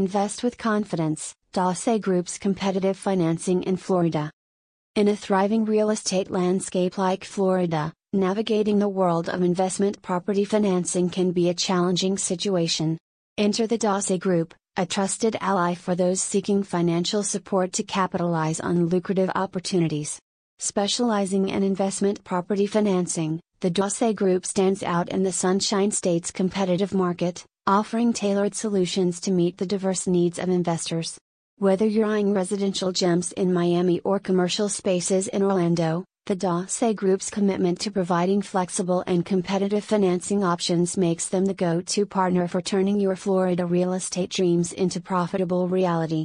Invest with confidence, Doce Group's competitive financing in Florida. In a thriving real estate landscape like Florida, navigating the world of investment property financing can be a challenging situation. Enter the Doce Group, a trusted ally for those seeking financial support to capitalize on lucrative opportunities. Specializing in investment property financing, the Doce Group stands out in the Sunshine State's competitive market, offering tailored solutions to meet the diverse needs of investors. Whether you're eyeing residential gems in Miami or commercial spaces in Orlando, the Doce Group's commitment to providing flexible and competitive financing options makes them the go-to partner for turning your Florida real estate dreams into profitable reality.